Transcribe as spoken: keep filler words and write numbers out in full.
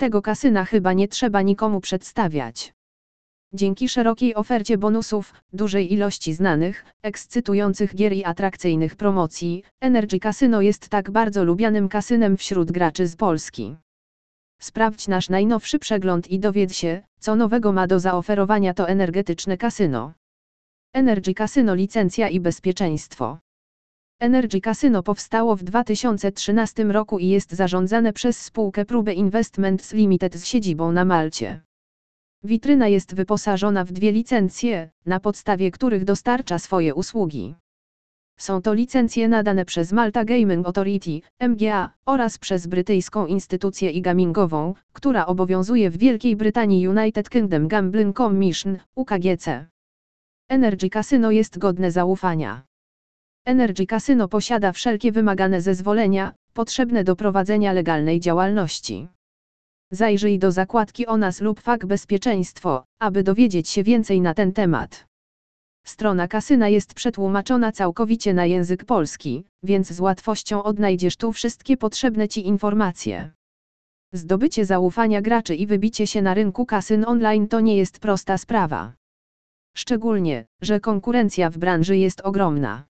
Tego kasyna chyba nie trzeba nikomu przedstawiać. Dzięki szerokiej ofercie bonusów, dużej ilości znanych, ekscytujących gier i atrakcyjnych promocji, Energy Casino jest tak bardzo lubianym kasynem wśród graczy z Polski. Sprawdź nasz najnowszy przegląd i dowiedz się, co nowego ma do zaoferowania to energetyczne kasyno. Energy Casino licencja i bezpieczeństwo. Energy Casino powstało w dwa tysiące trzynastym roku i jest zarządzane przez spółkę Próby Investments Limited z siedzibą na Malcie. Witryna jest wyposażona w dwie licencje, na podstawie których dostarcza swoje usługi. Są to licencje nadane przez Malta Gaming Authority, M G A, oraz przez brytyjską instytucję e-gamingową, która obowiązuje w Wielkiej Brytanii United Kingdom Gambling Commission, U K G C. Energy Casino jest godne zaufania. Energy Casino posiada wszelkie wymagane zezwolenia, potrzebne do prowadzenia legalnej działalności. Zajrzyj do zakładki o nas lub fak bezpieczeństwo, aby dowiedzieć się więcej na ten temat. Strona kasyna jest przetłumaczona całkowicie na język polski, więc z łatwością odnajdziesz tu wszystkie potrzebne Ci informacje. Zdobycie zaufania graczy i wybicie się na rynku kasyn online to nie jest prosta sprawa. Szczególnie, że konkurencja w branży jest ogromna.